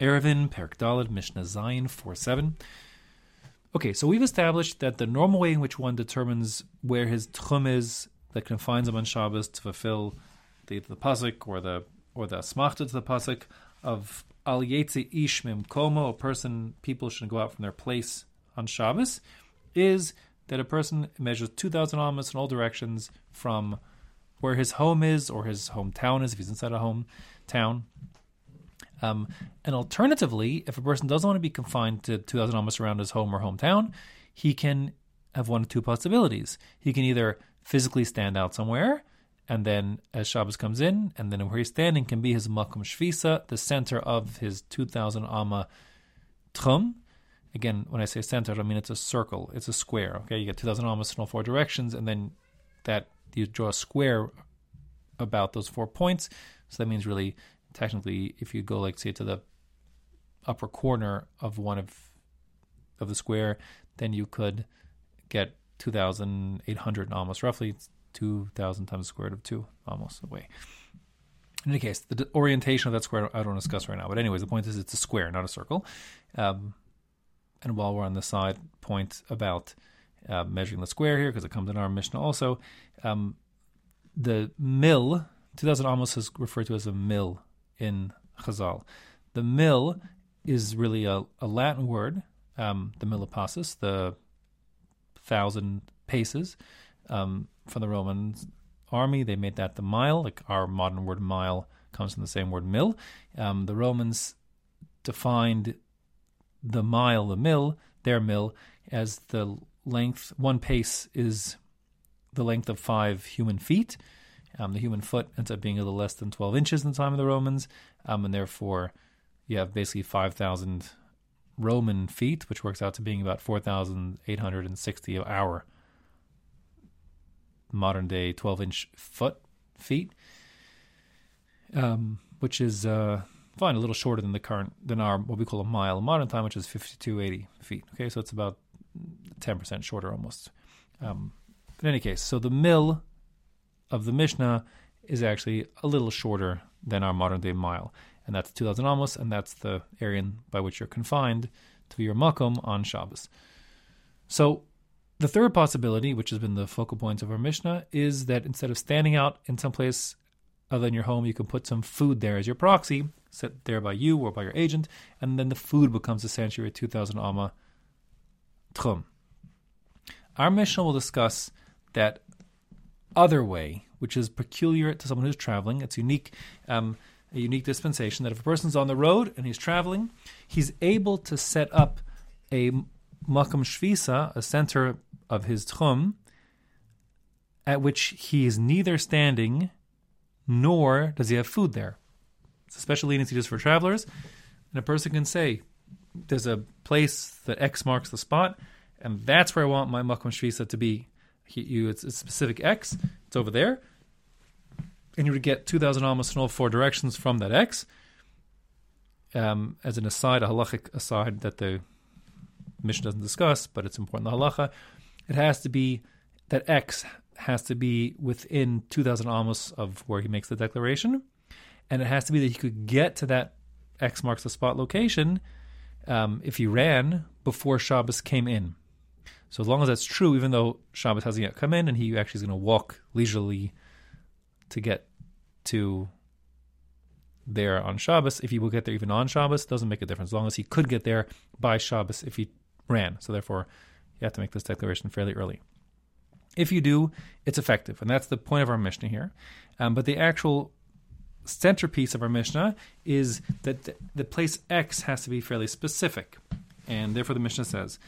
Eruvin, Perek Dalad, Mishnah Zayin 4:7. Okay, so we've established that the normal way in which one determines where his tchum is that confines him on Shabbos to fulfill the pasuk or the smachta to the pasuk of al yetze al ishmim komo, people shouldn't go out from their place on Shabbos, is that a person measures 2,000 amas in all directions from where his home is or his hometown is, if he's inside a hometown. And alternatively, if a person doesn't want to be confined to 2,000 amas around his home or hometown, he can have one of two possibilities. He can either physically stand out somewhere, and then as Shabbos comes in, and then where he's standing can be his Makom Shevisa, the center of his 2,000 Amma trum. Again, when I say center, I mean it's a circle, it's a square. Okay, you get 2,000 Amas in all four directions, and then that you draw a square about those 4 points. So that means really, technically, if you go, like, say, to the upper corner of one of the square, then you could get 2,800 Amas, roughly. It's 2,000 times the square root of 2, almost away. In any case, the orientation of that square I don't discuss right now. But anyways, the point is it's a square, not a circle. And while we're on the side point about measuring the square here, because it comes in our Mishnah also, the mil, 2,000 Amos is referred to as a mil in Chazal. The mil is really a Latin word, the millipassus, the 1,000 paces from the Roman army. They made that the mile, like our modern word mile comes from the same word mil. The Romans defined the mile, the mil, their mil, as the length. One pace is the length of 5 human feet. The human foot ends up being a little less than 12 inches in the time of the Romans, and therefore you have basically 5,000 Roman feet, which works out to being about 4,860 of our modern-day 12-inch feet, which is fine, a little shorter than the than our what we call a mile in modern time, which is 5,280 feet. Okay, so it's about 10% shorter almost. In any case, so the mil of the Mishnah is actually a little shorter than our modern-day mile, and that's 2,000 amos, and that's the area by which you're confined to your makom on Shabbos. So the third possibility, which has been the focal point of our Mishnah, is that instead of standing out in some place other than your home, you can put some food there as your proxy, set there by you or by your agent, and then the food becomes the sanctuary 2,000 amma trum. Our Mishnah will discuss that other way, which is peculiar to someone who's traveling. It's unique, a unique dispensation that if a person's on the road and he's traveling, he's able to set up a makom shvisa, a center of his tchum, at which he is neither standing nor does he have food there. It's a special leniency just for travelers, and a person can say, "There's a place that X marks the spot, and that's where I want my makom shvisa to be." It's a specific X, it's over there, and you would get 2,000 amos in all 4 directions from that X. As an aside, a halachic aside that the Mishnah doesn't discuss, but it's important, the halacha, it has to be, that X has to be within 2,000 amos of where he makes the declaration, and it has to be that he could get to that X marks the spot location if he ran before Shabbos came in. So as long as that's true, even though Shabbos hasn't yet come in and he actually is going to walk leisurely to get to there on Shabbos, if he will get there even on Shabbos, doesn't make a difference, as long as he could get there by Shabbos if he ran. So therefore, you have to make this declaration fairly early. If you do, it's effective, and that's the point of our Mishnah here. But the actual centerpiece of our Mishnah is that the place X has to be fairly specific, and therefore the Mishnah says,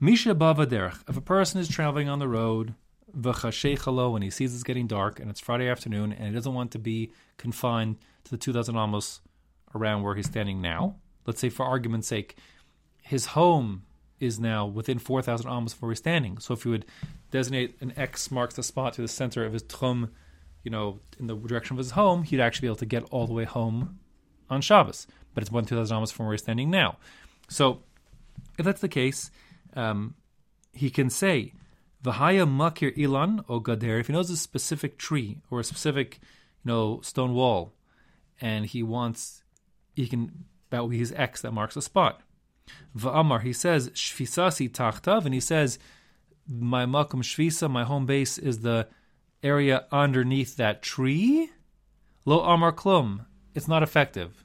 Misha Bava Derech, if a person is traveling on the road, V'chasheichalo, and he sees it's getting dark, and it's Friday afternoon, and he doesn't want to be confined to the 2,000 amos around where he's standing now. Let's say, for argument's sake, his home is now within 4,000 amos from where he's standing. So if you would designate an X marks the spot to the center of his tchum, in the direction of his home, he'd actually be able to get all the way home on Shabbos. But it's 1,200 amos from where he's standing now. So if that's the case, he can say, "V'haya makir ilan o gader." If he knows a specific tree or a specific, stone wall, and he can That will be his X that marks a spot. Va'amar, he says, Shvisasi tachtav, and he says, my Makom Shevisa, my home base, is the area underneath that tree. Lo amar klum, it's not effective.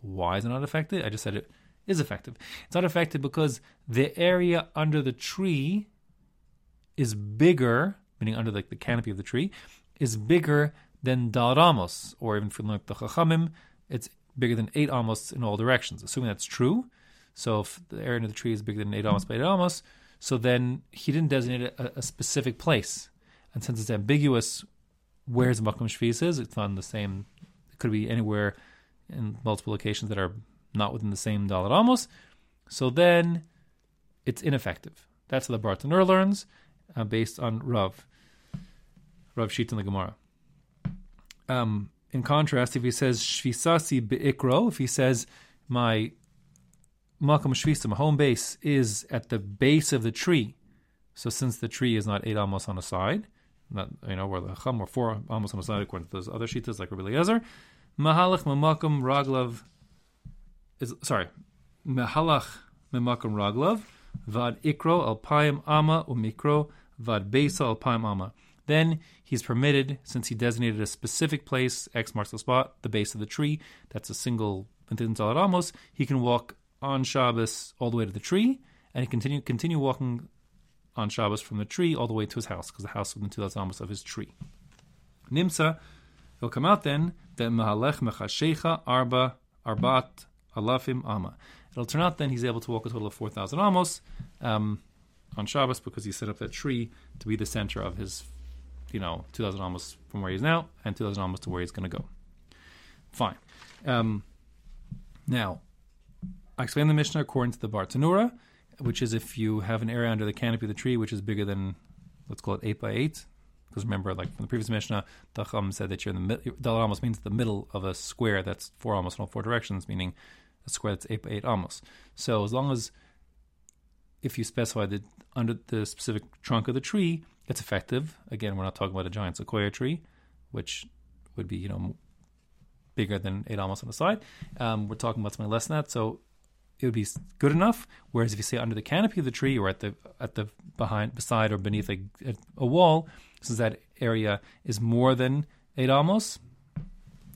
Why is it not effective? I just said it is effective. It's not effective because the area under the tree is bigger, meaning under like the canopy of the tree, is bigger than Dal Amos, or even for like the Chachamim, it's bigger than 8 Amos in all directions, assuming that's true. So if the area under the tree is bigger than 8 Amos by 8 Amos, so then he didn't designate a specific place. And since it's ambiguous, where's Makom Shevisa is, it's not in the same, it could be anywhere in multiple locations that are not within the same Dalad Amos, so then it's ineffective. That's how the Bartenura learns, based on Rav Shita in the Gemara. In contrast, if he says Shvisasi Be'ikro, if he says my Makom Shevisa, my home base, is at the base of the tree, so since the tree is not 8 Amos on a side, not, you know, or the Chum, or 4 Amos on a side, according to those other Shitas like Rabbi Eliezer, Mehalech Mimkom Raglav, Vad Ikro Alpaim Amma Umikro Vad Besa Alpaim Amma. Then he's permitted, since he designated a specific place, X marks the spot, the base of the tree, that's a single Pintin Zalad Amos, he can walk on Shabbos all the way to the tree, and he continue walking on Shabbos from the tree all the way to his house, because the house was within 2 Amos of his tree. Nimsa, it'll come out then, that Mahalech Mechashecha Arbat Alafim Ama. It'll turn out then he's able to walk a total of 4,000 Amos on Shabbos, because he set up that tree to be the center of his, 2,000 Amos from where he is now, and 2,000 Amos to where he's going to go. Fine. Now, I explained the Mishnah according to the Bartenura, which is if you have an area under the canopy of the tree which is bigger than, let's call it 8 by 8, because remember, like from the previous Mishnah, Techum said that you're in the middle. Dalad Amos means the middle of a square that's 4 Amos in all 4 directions, meaning a square that's 8 by 8 Amos. So as long as, if you specify that under the specific trunk of the tree, it's effective. Again, we're not talking about a giant sequoia tree, which would be, bigger than 8 Amos on the side. We're talking about something less than that, so it would be good enough. Whereas if you say under the canopy of the tree, or at the behind, beside, or beneath a wall, since that area is more than 8 Amos,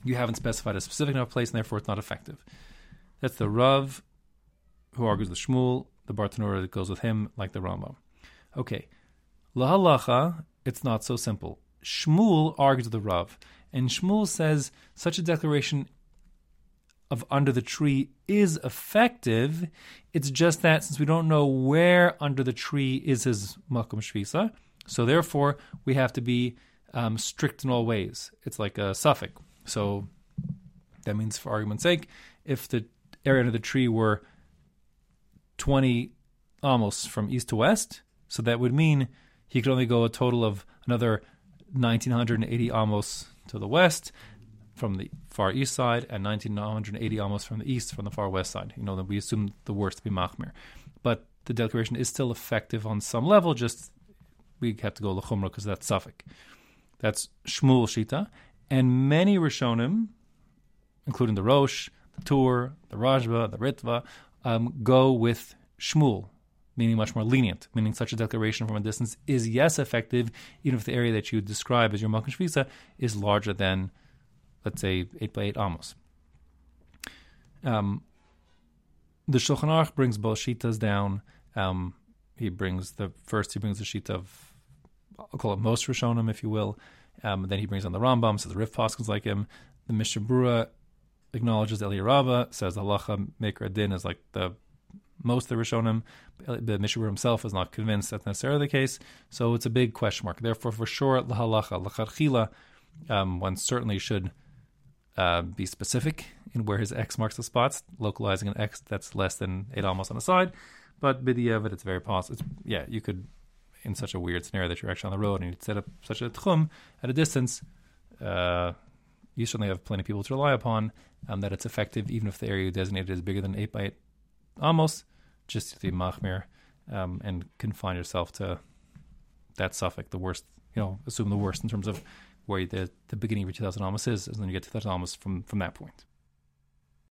you haven't specified a specific enough place, and therefore it's not effective. That's the Rav, who argues with Shmuel. The Bartenura that goes with him, like the Rambam. Okay, lahalacha, it's not so simple. Shmuel argues with the Rav, and Shmuel says such a declaration of under the tree is effective. It's just that since we don't know where under the tree is his Makom Shevisa, so therefore we have to be strict in all ways. It's like a sufek. So that means, for argument's sake, if the area under the tree were 20 Amos from east to west, so that would mean he could only go a total of another 1,980 Amos to the west from the far east side, and 1,980 Amos from the east, from the far west side. That we assume the worst to be Machmir. But the declaration is still effective on some level, just we have to go l'chumra because that's sufek. That's Shmuel Shita. And many Rishonim, including the Rosh, the Tur, the Rajba, the Ritva, go with Shmuel, meaning much more lenient, meaning such a declaration from a distance is, yes, effective, even if the area that you describe as your Makom Shevisa is larger than, let's say, 8 by 8 Amos. The Shulchan Aruch brings both Shitas down. He brings the Shita of, I'll call it most Rishonim, if you will. Then he brings on the Rambam, so the Rif Paskins like him. The Mishnah Brura acknowledges Eli Rabba, says the halacha maker adin is like the most of the Rishonim. The Mishnah Berurah himself is not convinced that's necessarily the case, so it's a big question mark. Therefore, for sure, la halacha lacharchila, one certainly should be specific in where his X marks the spots, localizing an X that's less than 8 Amos on the side. But b'diavad, it's very possible. Yeah, you could, in such a weird scenario that you're actually on the road and you'd set up such a tchum at a distance. You certainly have plenty of people to rely upon, that it's effective even if the area designated is bigger than 8 by 8 Amos, just to the Machmir, and confine yourself to that suffix, the worst, assume the worst in terms of where the beginning of your 2,000 Amos is, and then you get 2,000 Amos from that point.